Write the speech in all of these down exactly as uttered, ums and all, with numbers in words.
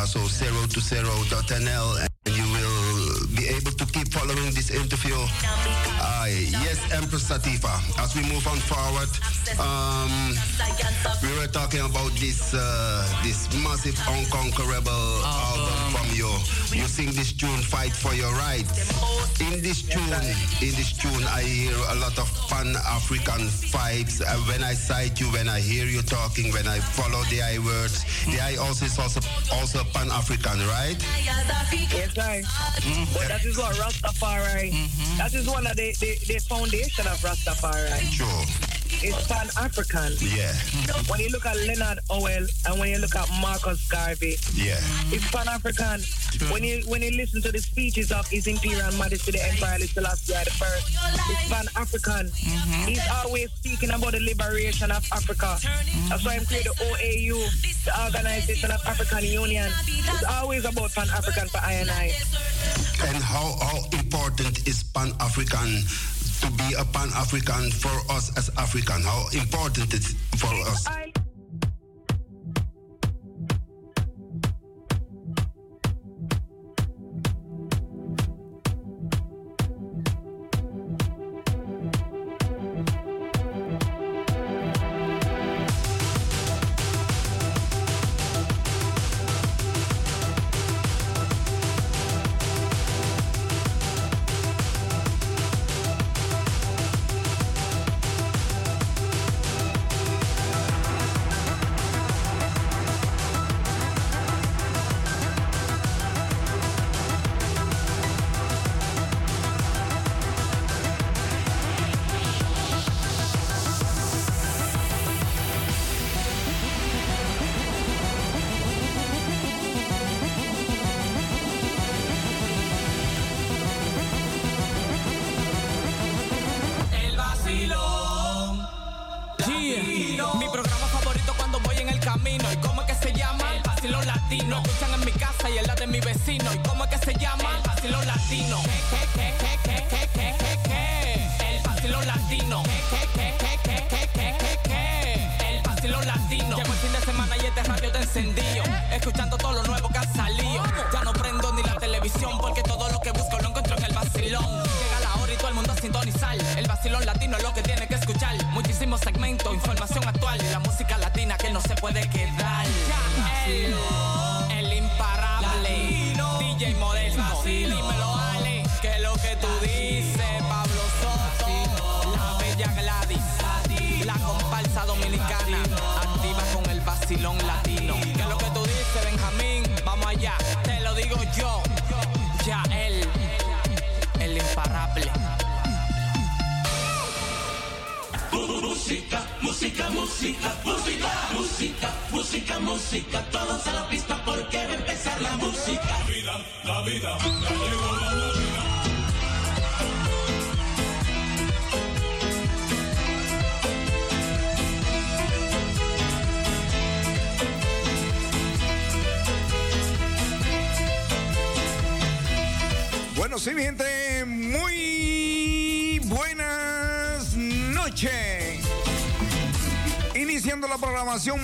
radio razo zero two zero dot n l and you will be able to keep following this interview. Aye, yes, Empress Atifa. As we move on forward, um, we were talking about this uh, this massive unconquerable album. album from you. You sing this tune, Fight for Your Rights. In this tune, in this tune, I hear a lot of Pan-African vibes. And when I sight you, when I hear you talking, when I follow the I words, the I also is also, also Pan-African, right? Yes, right. Mm-hmm. But that is what Rastafari. Mm-hmm. That is one of the The, the foundation of Rastafari. Sure. It's Pan-African. Yeah. When you look at Leonard Owell and when you look at Marcus Garvey, yeah, it's Pan-African. Sure. When you when you listen to the speeches of His Imperial Majesty the Emperor Selassie the First, it's Pan-African. Mm-hmm. He's always speaking about the liberation of Africa. Mm-hmm. That's why I'm creating the O A U, the Organization of African Union. It's always about Pan-African for I N I. And how, how important is Pan-African to be a Pan-African for us as African? How important it is for us? I-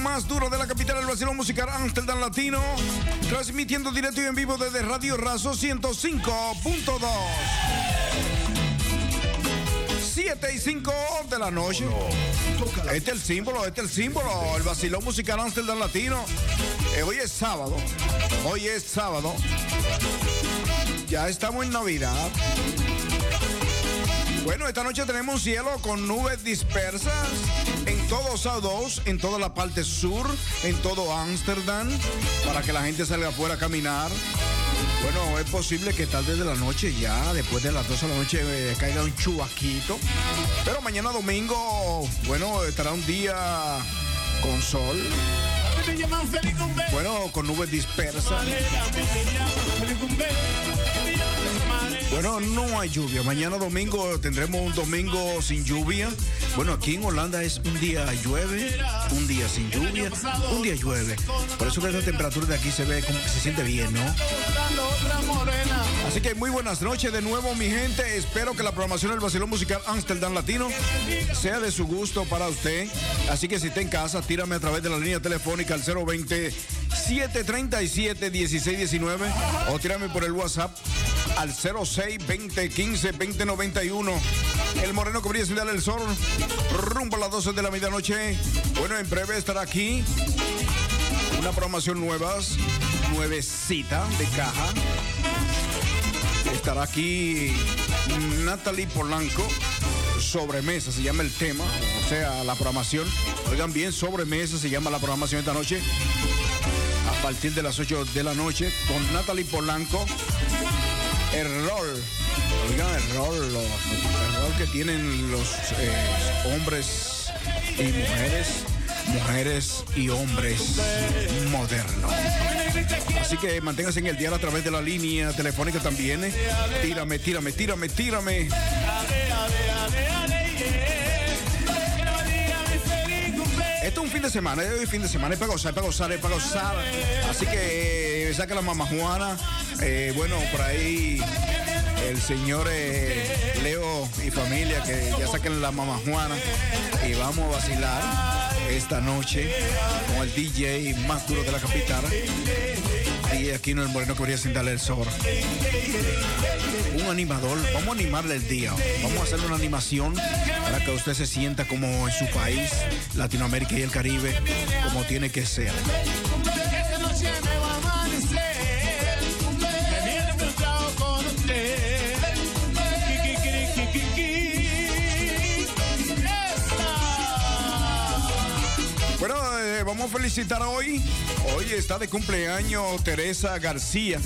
más duro de la capital del vacilón musical Amsterdam Latino, transmitiendo directo y en vivo desde Radio Razo ciento cinco punto dos. siete y cinco de la noche. Este es el símbolo, este es el símbolo, el vacilón musical Amsterdam Latino. Eh, hoy es sábado, hoy es sábado. Ya estamos en Navidad. Bueno, esta noche tenemos un cielo con nubes dispersas en todo South, en toda la parte sur, en todo Ámsterdam, para que la gente salga afuera a caminar. Bueno, es posible que tarde de la noche ya, después de las doce de la noche, eh, caiga un chubasquito. Pero mañana domingo, bueno, estará un día con sol. Bueno, con nubes dispersas. Bueno, no hay lluvia. Mañana domingo tendremos un domingo sin lluvia. Bueno, aquí en Holanda es un día llueve, un día sin lluvia, un día llueve. Por eso que esta temperatura de aquí se ve como que se siente bien, ¿no? Así que muy buenas noches de nuevo, mi gente. Espero que la programación del Vacilón Musical Amsterdam Latino sea de su gusto para usted. Así que si está en casa, tírame a través de la línea telefónica al 020 siete treinta y siete, dieciséis diecinueve o tírame por el WhatsApp al cero seis, veinte quince, veinte noventa y uno. El Moreno que brilla sin darle el sol, rumbo a las doce de la medianoche. Bueno, en breve estará aquí una programación nuevas, nuevecita de caja. Estará aquí Natalie Polanco, sobremesa se llama el tema, o sea, la programación. Oigan bien, sobremesa se llama la programación esta noche. A partir de las ocho de la noche con Natalie Polanco. El rol, oigan el rol, el rol que tienen los eh, hombres y mujeres, mujeres y hombres modernos. Así que manténganse en el dial a través de la línea telefónica también. Eh. Tírame, tírame, tírame, tírame. Esto es un fin de semana, es un fin de semana, es para gozar, es para gozar, es para gozar. Así que saca la mamá Juana. Eh, bueno, por ahí el señor eh, Leo y familia, que ya saquen la mamá Juana y vamos a vacilar esta noche con el D J más duro de la capital. Y aquí no el Moreno que brilla sin darle el sol. Un animador, vamos a animarle el día. Vamos a hacer una animación para que usted se sienta como en su país, Latinoamérica y el Caribe, como tiene que ser. Bueno, eh, vamos a felicitar hoy. Hoy está de cumpleaños Teresa García,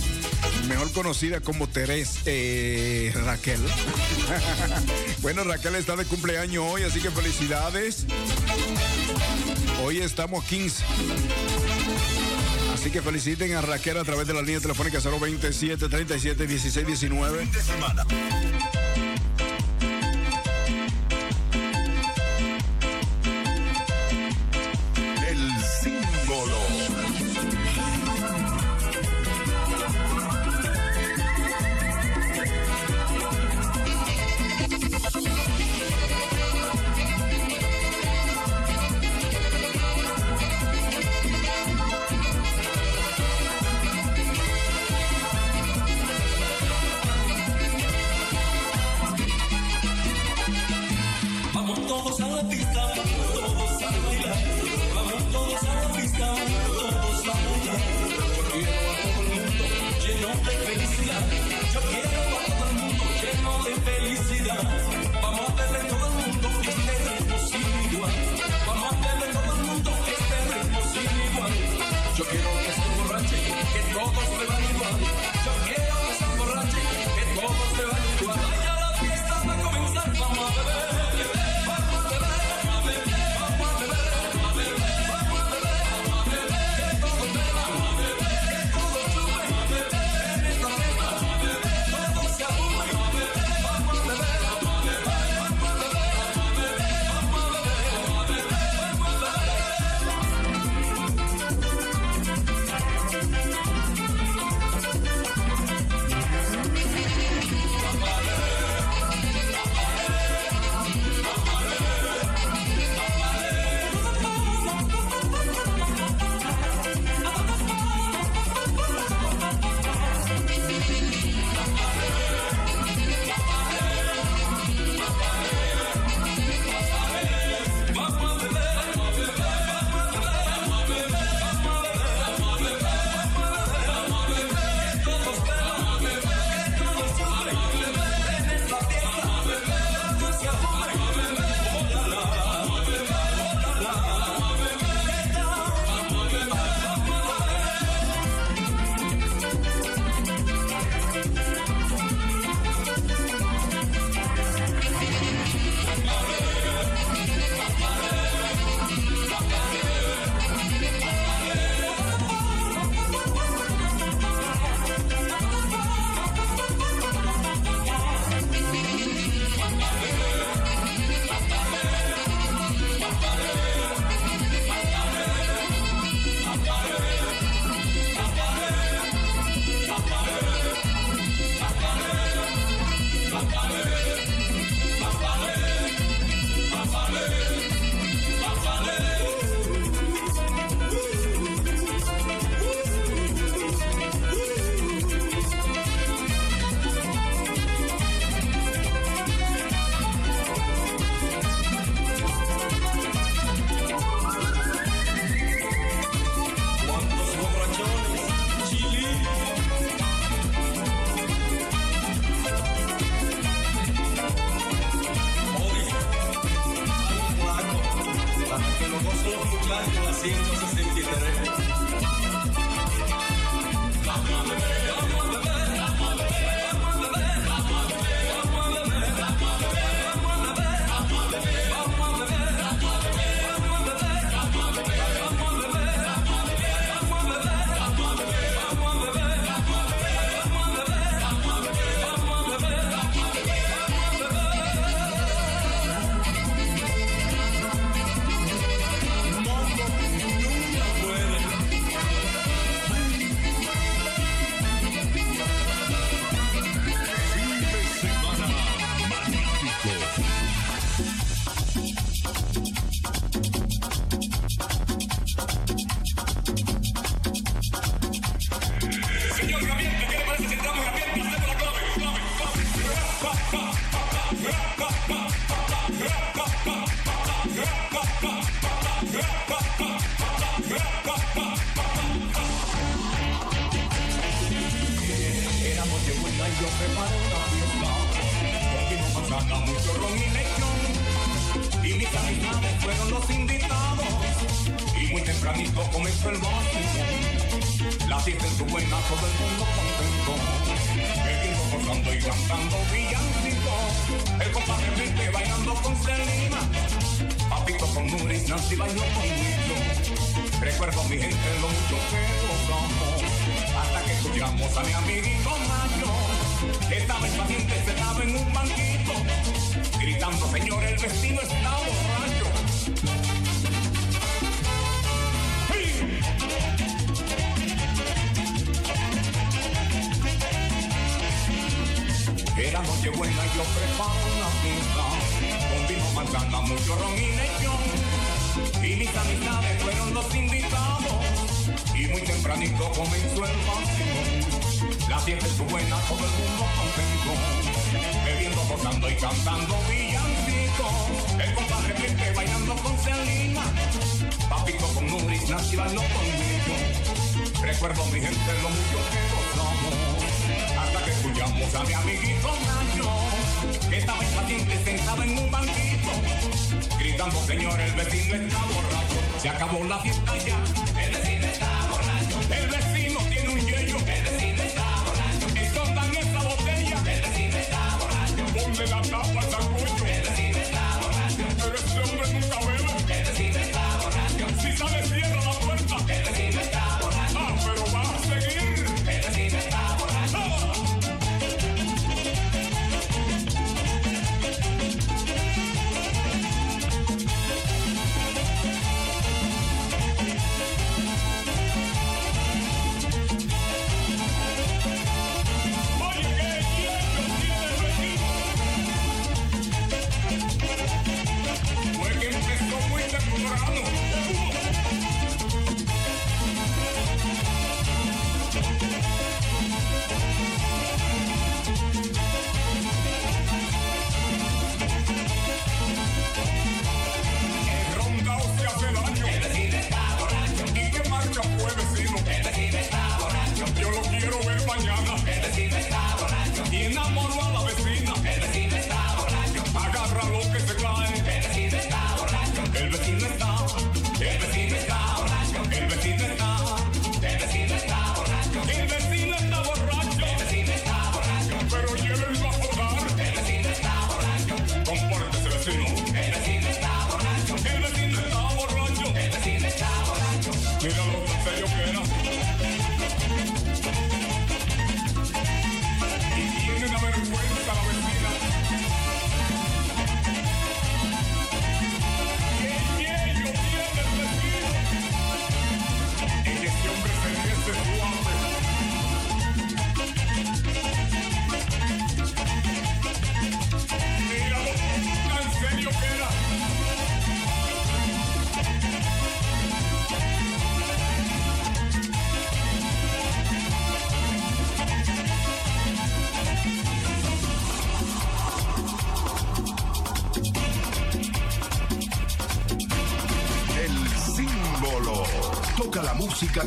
mejor conocida como Teresa eh, Raquel. Bueno, Raquel está de cumpleaños hoy, así que felicidades. Hoy estamos quince. Así que feliciten a Raquel a través de la línea telefónica cero veintisiete, treinta y siete, dieciséis diecinueve.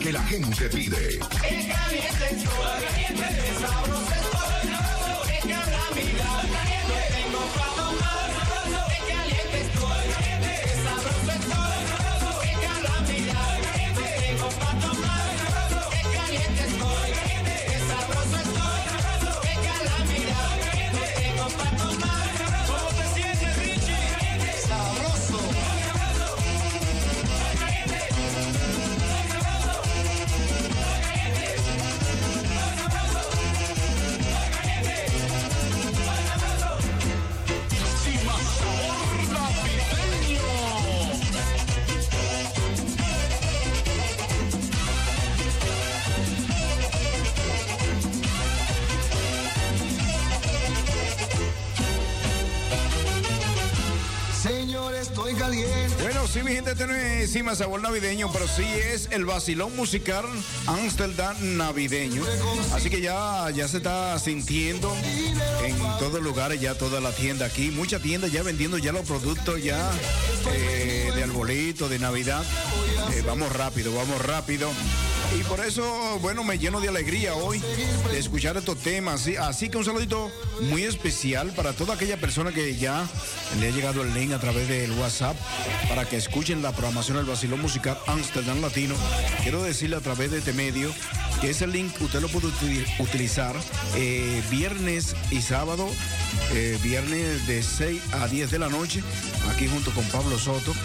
Que la gente pide. Es caliente sexual, es caliente de sabroso, es todo nuevo, es calamidad, es caliente, no tengo pa' tomar, sabroso, es caliente sexual, es caliente de sabroso, es todo nuevo, es calamidad. caliente. Bueno, sí, mi gente, no es encima sabor navideño, pero sí es el vacilón musical Amsterdam navideño. Así que ya, ya se está sintiendo en todos lugares, ya toda la tienda aquí. Mucha tienda ya vendiendo ya los productos ya eh, de arbolito, de Navidad. Eh, vamos rápido, vamos rápido. Y por eso, bueno, me lleno de alegría hoy de escuchar estos temas. ¿Sí? Así que un saludito muy especial para toda aquella persona que ya le ha llegado el link a través del WhatsApp para que escuchen la programación del Vacilón Musical Amsterdam Latino. Quiero decirle a través de este medio que ese link usted lo puede utilizar eh, viernes y sábado, eh, viernes de seis a diez de la noche, aquí junto con Pablo Soto.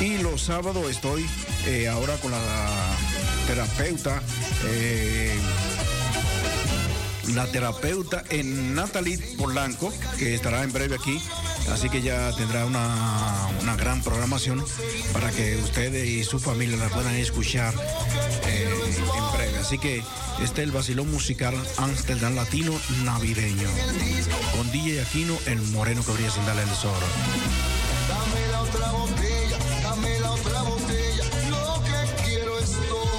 Y los sábados estoy eh, ahora con la... terapeuta, eh, la terapeuta en Natalie Polanco, que estará en breve aquí, así que ya tendrá una, una gran programación para que ustedes y su familia la puedan escuchar eh, en breve. Así que este es el vacilón musical Amsterdam Latino navideño, con D J Aquino, el moreno que brilla sin darle el sol. Dame la otra botella, dame la otra botella, lo que quiero es todo.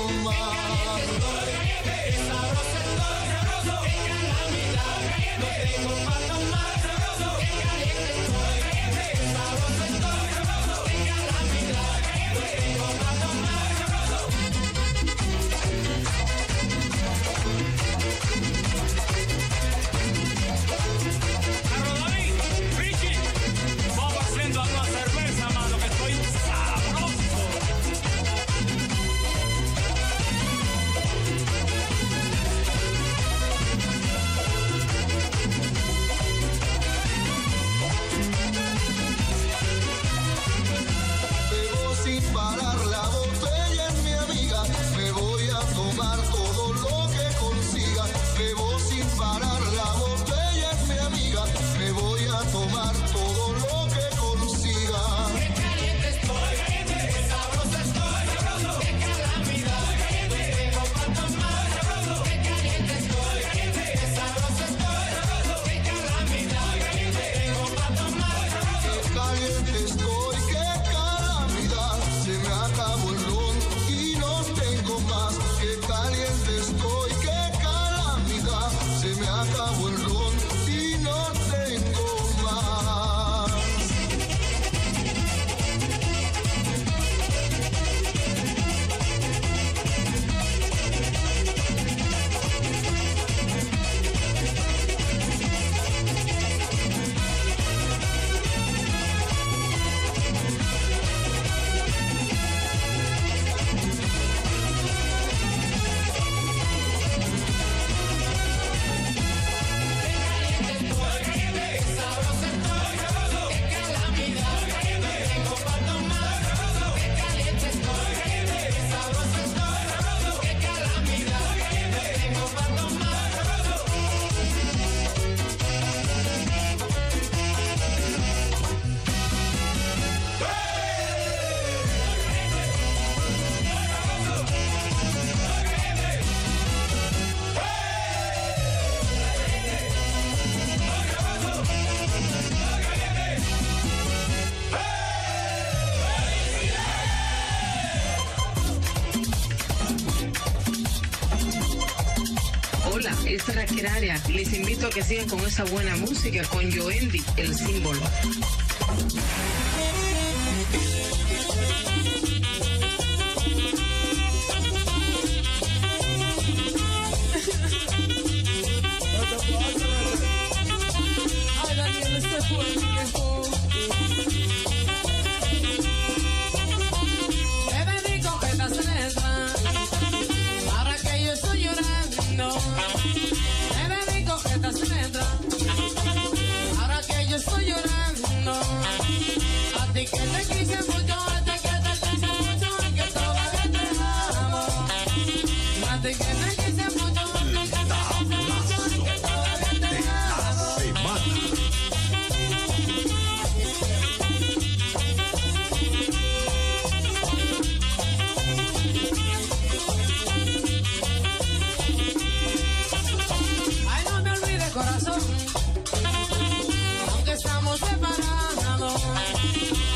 Les invito a que sigan con esa buena música con Yoendi, el símbolo.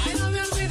Ay, no me olvides.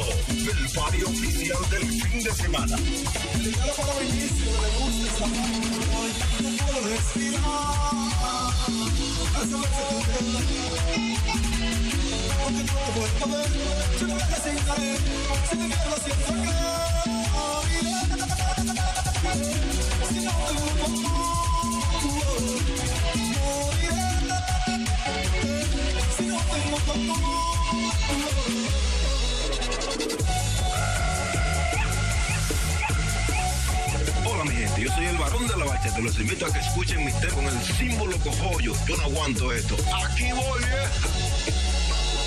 mundo del party oficial del fin de semana. El regalo para el inicio de gusta hoy, no puedo respirar. Hasta porque no te puedo comer, yo no me desencaré, si te pierdo siento que si no te moriré, si no tengo amor. Hola mi gente, yo soy el varón de la bachata. Los invito a que escuchen mi tema con el símbolo cogollo. Yo no aguanto esto. Aquí voy, eh.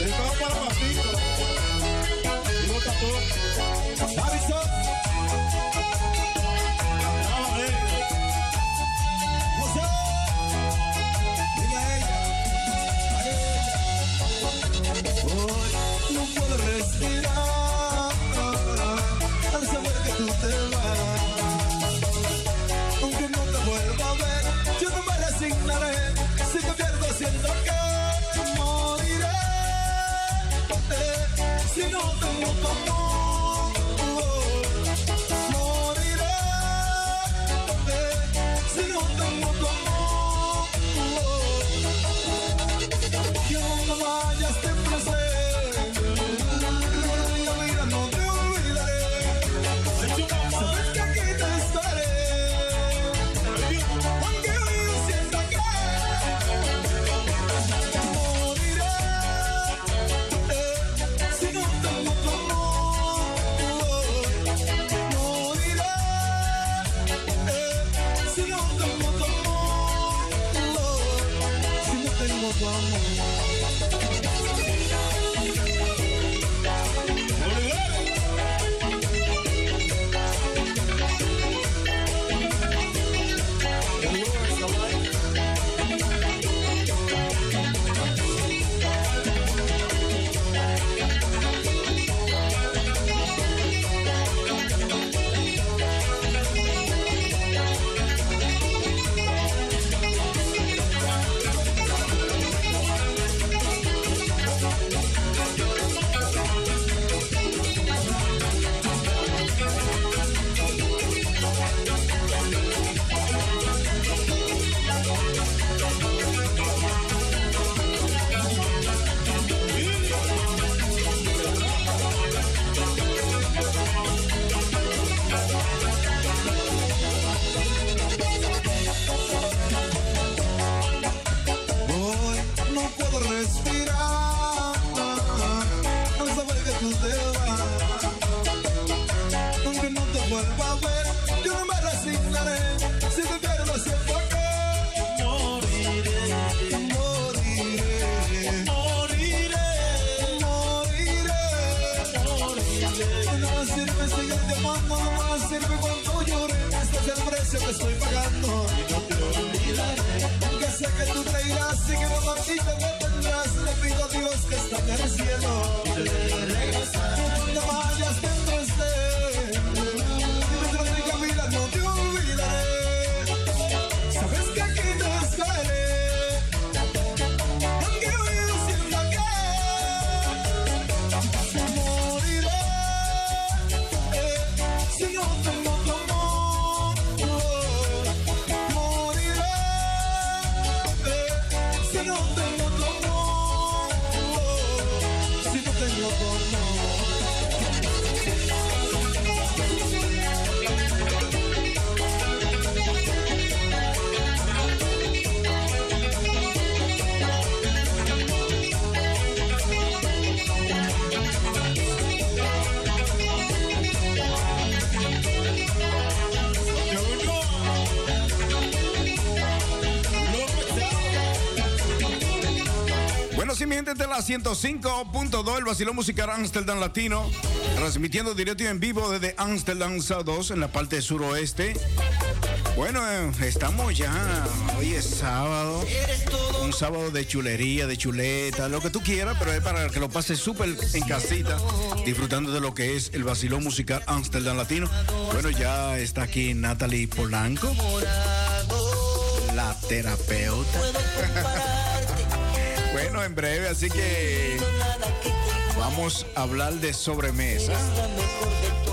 El cabo para papito. Y bota todo. ¡Avisó! ciento cinco punto dos, el vacilón musical Amsterdam Latino, transmitiendo directo y en vivo desde Amsterdam, South dos, en la parte suroeste. Bueno, estamos ya, hoy es sábado, un sábado de chulería, de chuleta, lo que tú quieras, pero es para que lo pases súper en casita, disfrutando de lo que es el vacilón musical Amsterdam Latino. Bueno, ya está aquí Natalie Polanco, la terapeuta. Bueno, en breve, así que vamos a hablar de sobremesa.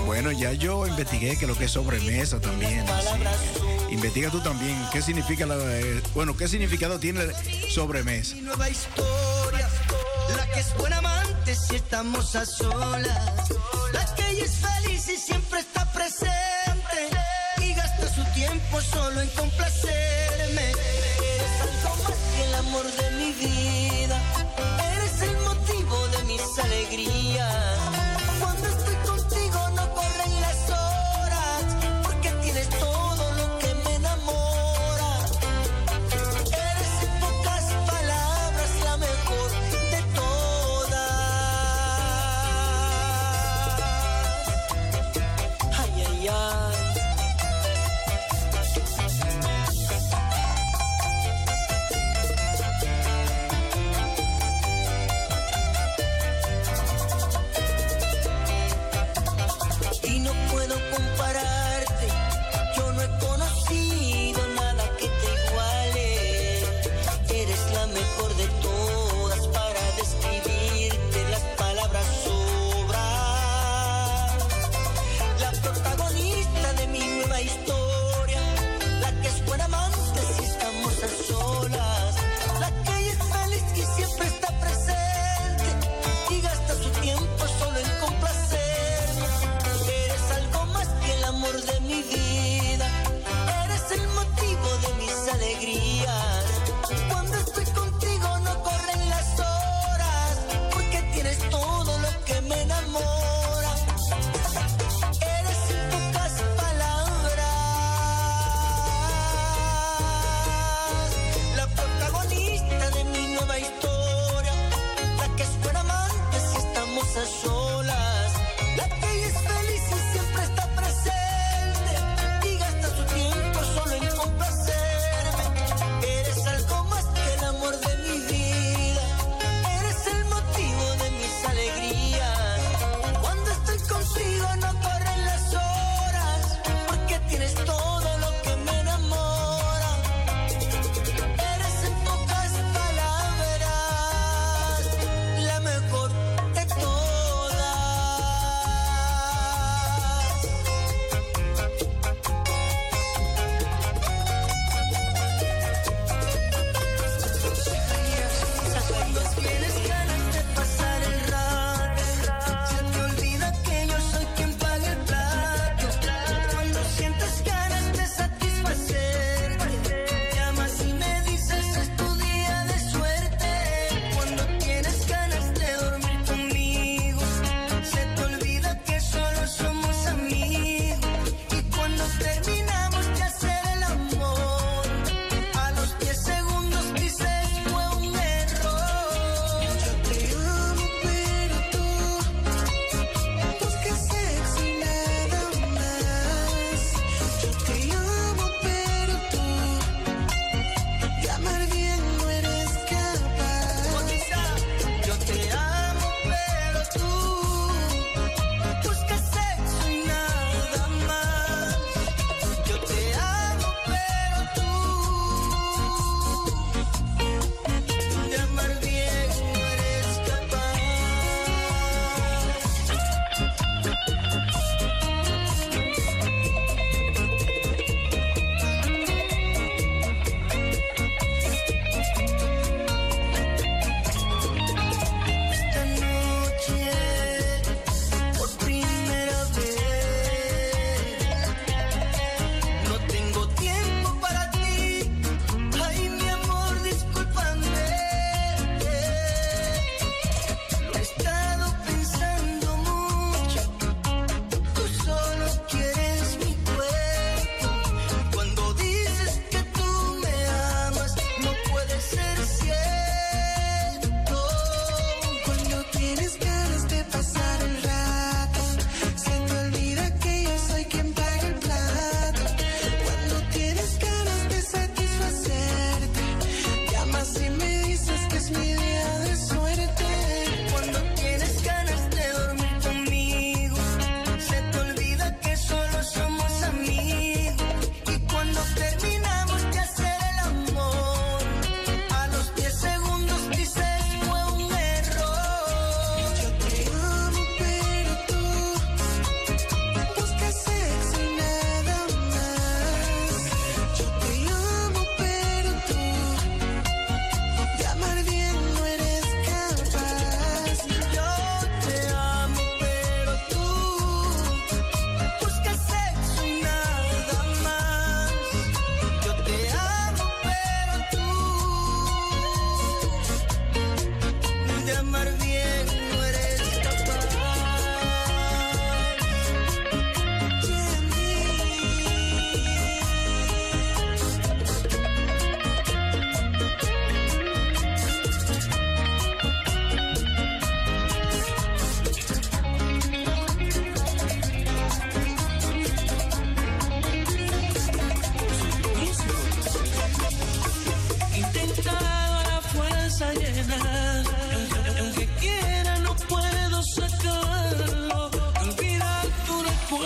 Bueno, ya yo investigué que lo que es sobremesa también. Así. Investiga tú también qué significa la, bueno, qué significado tiene sobremesa. Nueva historia, la que es buena amante si estamos a solas, la que ella es feliz y siempre está presente y gasta su tiempo solo en complacerme. Eres algo más que el amor de mi vida, eres el motivo de mis alegrías.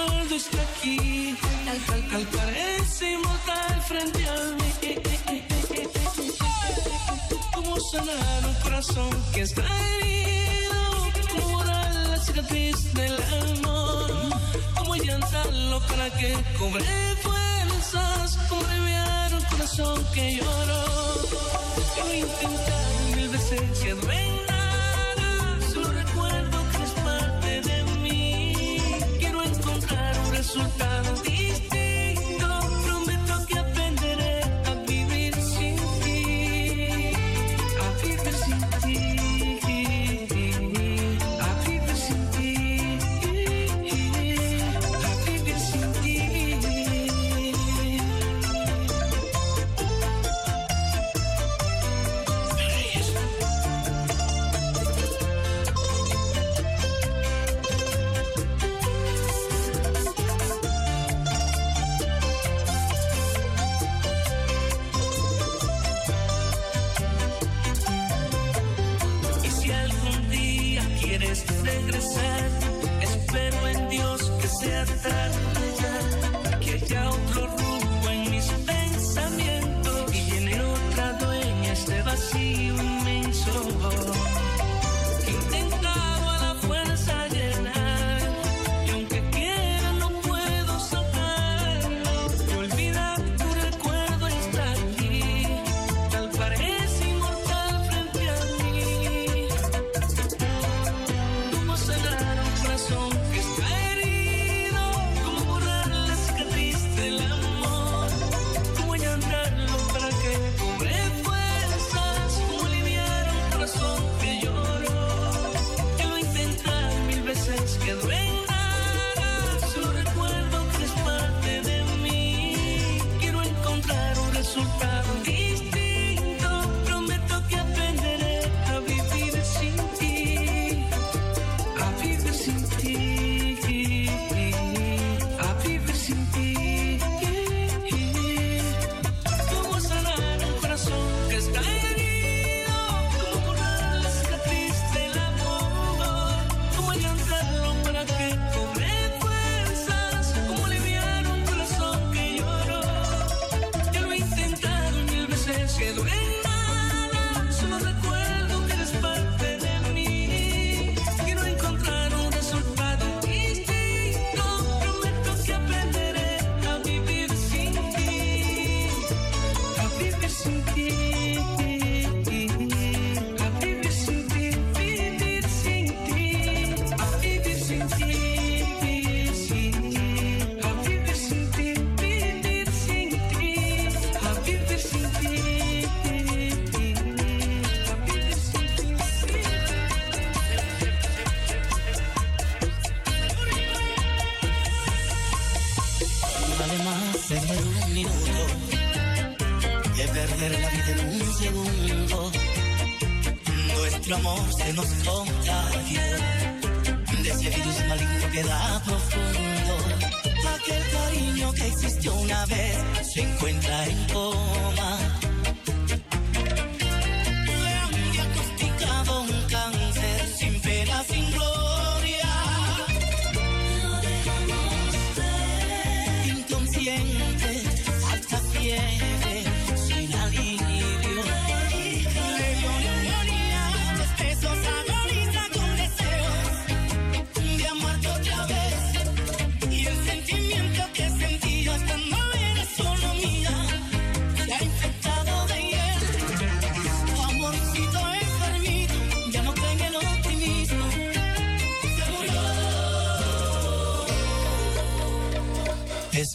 recuerdo está aquí, al, al, al parece inmortal frente a mí. Cómo sanar un corazón que está herido, cómo borrar la cicatriz del amor, cómo llantar para que cobre fuerzas, cómo aliviar un corazón que lloró. Yo he intentado mil veces que venga. Resultado distinto, prometo que aprenderé a vivir sin ti, a vivir sin ti, a vivir sin ti, a vivir sin ti.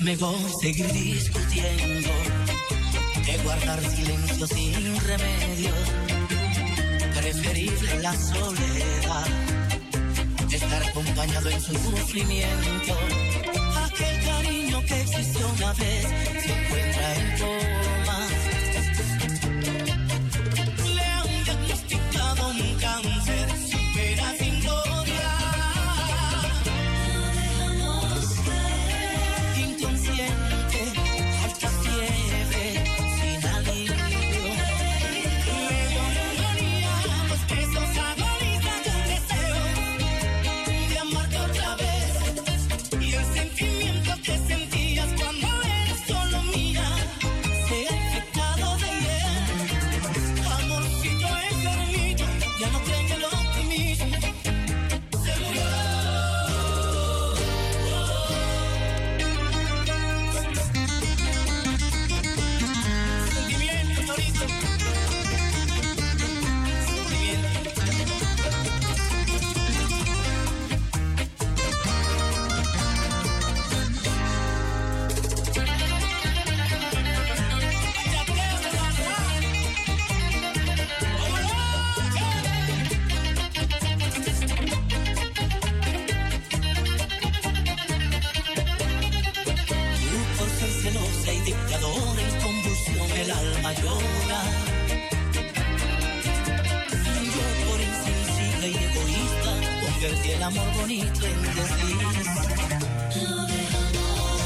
Me voy a seguir discutiendo, de guardar silencio sin remedio, preferible la soledad, de estar acompañado en su sufrimiento. Aquel cariño que existió una vez se encuentra en coma. Le han diagnosticado un cáncer sin pena, sin gloria. Y el amor bonito en desliz, lo dejamos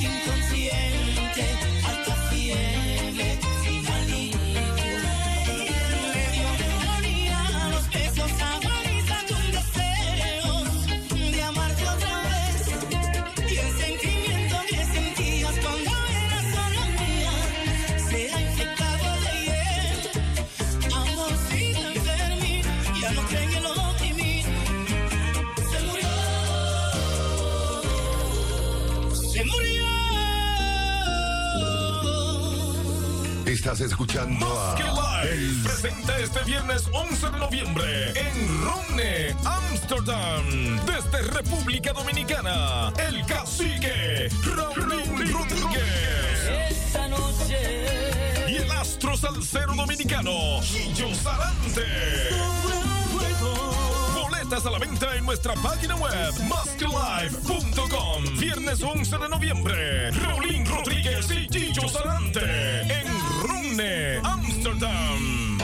inconsciente hasta fiebre sin alivio. Le dio memoria los besos agonizando un deseo de amarte otra vez. Y el sentimiento que sentías cuando eras solo mía se ha infectado de hiel. Amor sin enfermedad, ya no creen en lo. Estás escuchando a el presente este viernes once de noviembre en Ronne, Amsterdam, desde República Dominicana, el cacique Raulín Rodríguez. Esta noche y el astro salsero dominicano Chillo Sarante. Estás a la venta en nuestra página web musk live punto com. Viernes once de noviembre, Raulín Rodríguez y Chillo Sarante en Ronne, Amsterdam.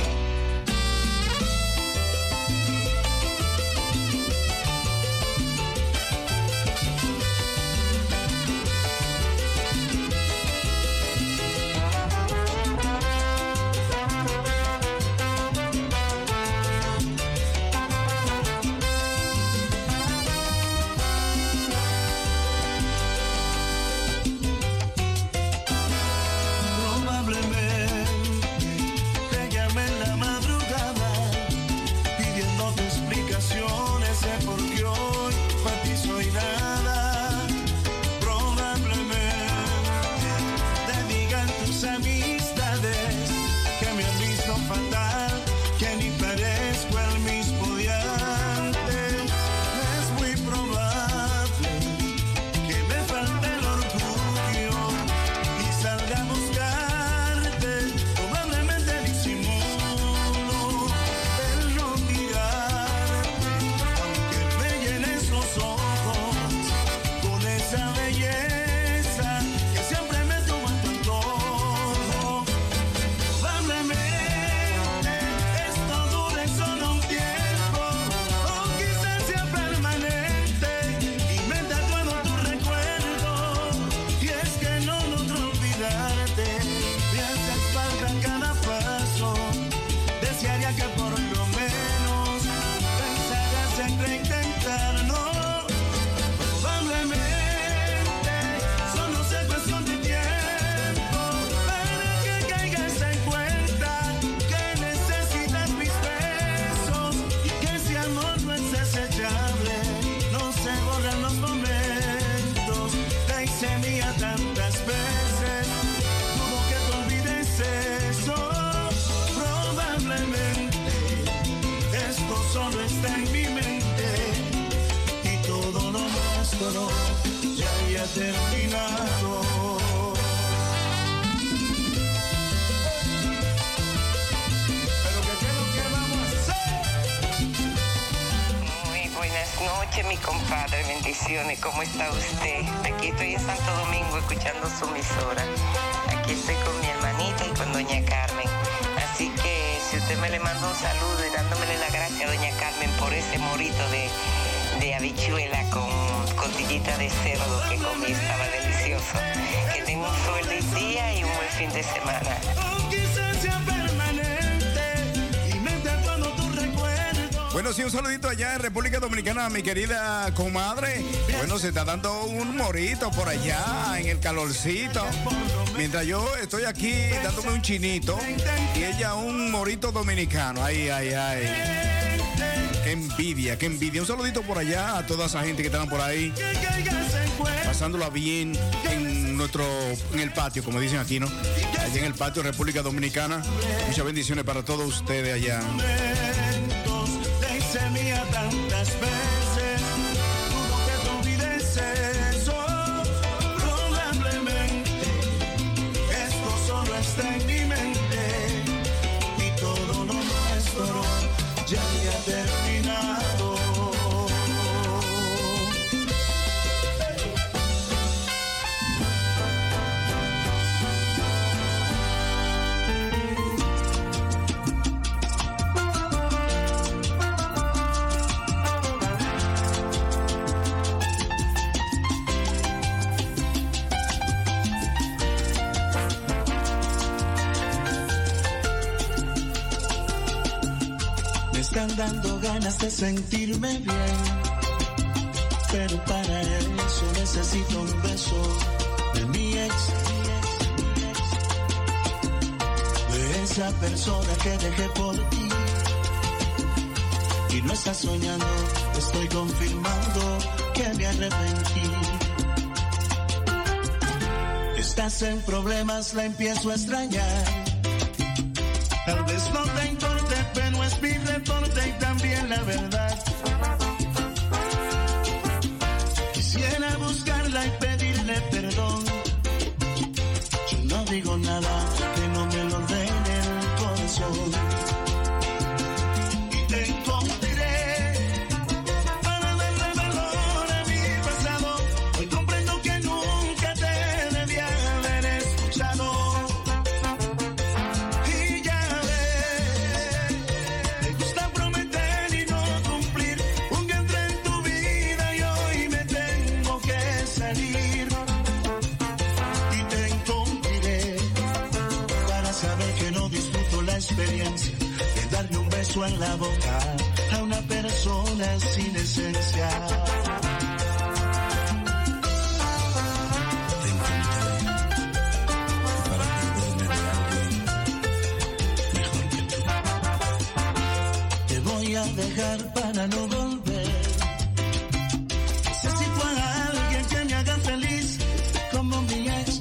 ¿Cómo está usted? Aquí estoy en Santo Domingo escuchando su emisora. Aquí estoy con mi hermanita y con doña Carmen. Así que si usted me le manda un saludo y dándomele la gracia a doña Carmen por ese morito de, de habichuela con cotillita de cerdo que comí, estaba delicioso. Que tenga un feliz día y un buen fin de semana. Bueno, sí, un saludito allá en República Dominicana a mi querida comadre. Bueno, se está dando un morito por allá en el calorcito. Mientras yo estoy aquí dándome un chinito y ella un morito dominicano. Ay, ay, ay. Qué envidia, qué envidia. Un saludito por allá a toda esa gente que están por ahí, pasándola bien en nuestro, en el patio, como dicen aquí, ¿no? Allá en el patio de República Dominicana. Muchas bendiciones para todos ustedes allá. Mía tantas veces, dudo que te olvides eso. Probablemente esto solo está en mi mente y todo lo nuestro ya había terminado. están dando ganas de sentirme bien, pero para eso necesito un beso de mi ex, de esa persona que dejé por ti. Y no estás soñando, estoy confirmando que me arrepentí. Estás en problemas, la empiezo a extrañar. Tal vez no te importe, pero es mi reporte y también la verdad. Quisiera buscarla y pedirle perdón. Yo no digo nada que no me lo ordene el corazón. En la boca a una persona sin esencia. Te encontré para pedirme de alguien mejor que tú. Te voy a dejar para no volver. Necesito a alguien que me haga feliz como mi ex.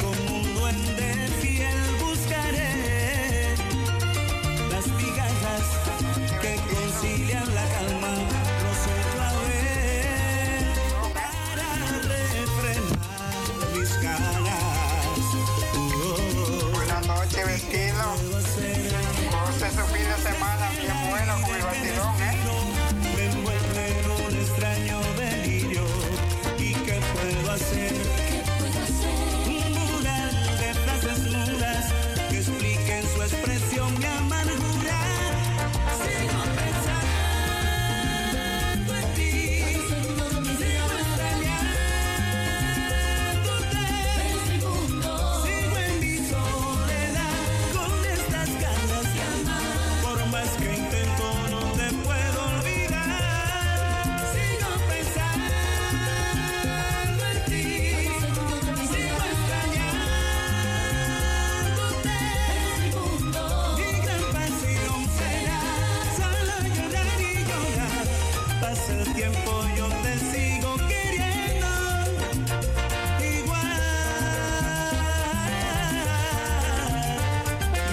Como un duende fiel buscaré su fin de semana bien bueno con el vacilón, ¿eh? Me envuelve en un extraño delirio. ¿Y qué puedo hacer? ¿Qué puedo hacer? Un mural de frases mudas que expliquen su expresión y amargura. Sigo pensando en ti. Sigo extrañándote. Sigo en mi soledad con estas ganas de amar. Por más que intento no te puedo olvidar. Sigo pensando en ti. Sigo extrañándote. Mi gran pasión será solo llorar y llorar. Pasa el tiempo, yo te sigo queriendo igual.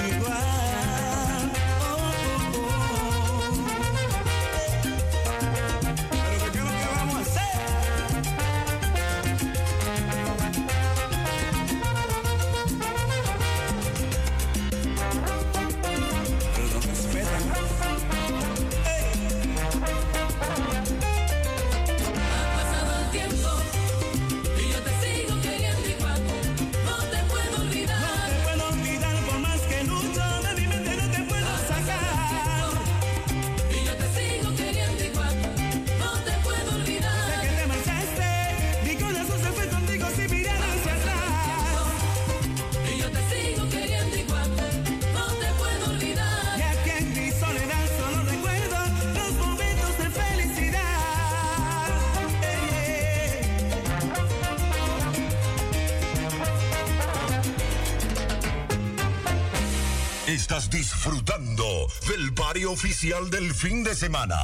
Igual, oh, oh, oh. Pero ¿qué es lo que vamos a hacer? Pero no respetan. Ha pasado el tiempo y yo te sigo queriendo igual. No te puedo olvidar. No te puedo olvidar, por más que lucho de mi mente no te puedo sacar. Y yo te sigo queriendo igual. No te puedo olvidar. Sé que te marchaste, mi corazón se fue contigo sin mirar hacia atrás. Y yo te sigo queriendo igual. No te puedo olvidar. Y aquí en mi soledad solo recuerdo los momentos de felicidad. Eh, eh. Estás disfrutando del barrio oficial del fin de semana.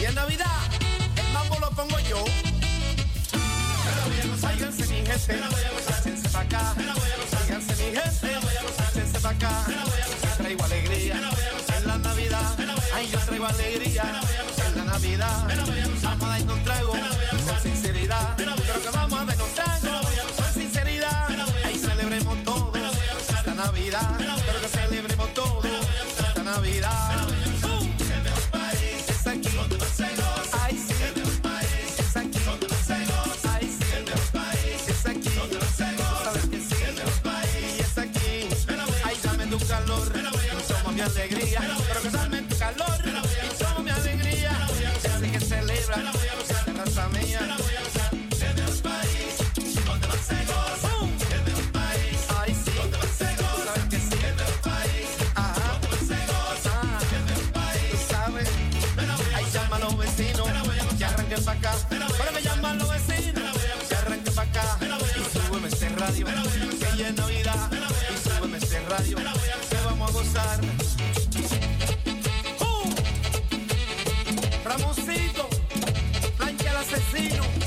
Y en Navidad, el mambo lo pongo yo. Sáiganse mi gente, sáiganse pa' acá. Sáiganse mi gente, sáiganse pa' acá. Yo traigo alegría en la Navidad. Ay, yo traigo alegría en la Navidad. Vamos a darnos un trago con sinceridad. Creo que vamos a darnos un trago con sinceridad. Ahí celebremos todo esta Navidad. Creo que celebremos todo esta Navidad. ¡Uh! Es aquí, ay sí, es aquí, ay sí, es aquí, sabes que sí, y es aquí, ay dame tu calor, toma mi alegría, pero que dame tu calor, y toma mi alegría, así que celebra, la raza mía, ay sí, sabes que sí, ajá, ah, tú sabes, ay llama a los vecinos, que arranquen pa' acá, pero que llaman los vecinos, que arranquen pa' acá, y súbeme este radio, que ya es Navidad, y súbeme este radio, que vamos a gozar. ¡Uh! Ramoncito, plancha al asesino.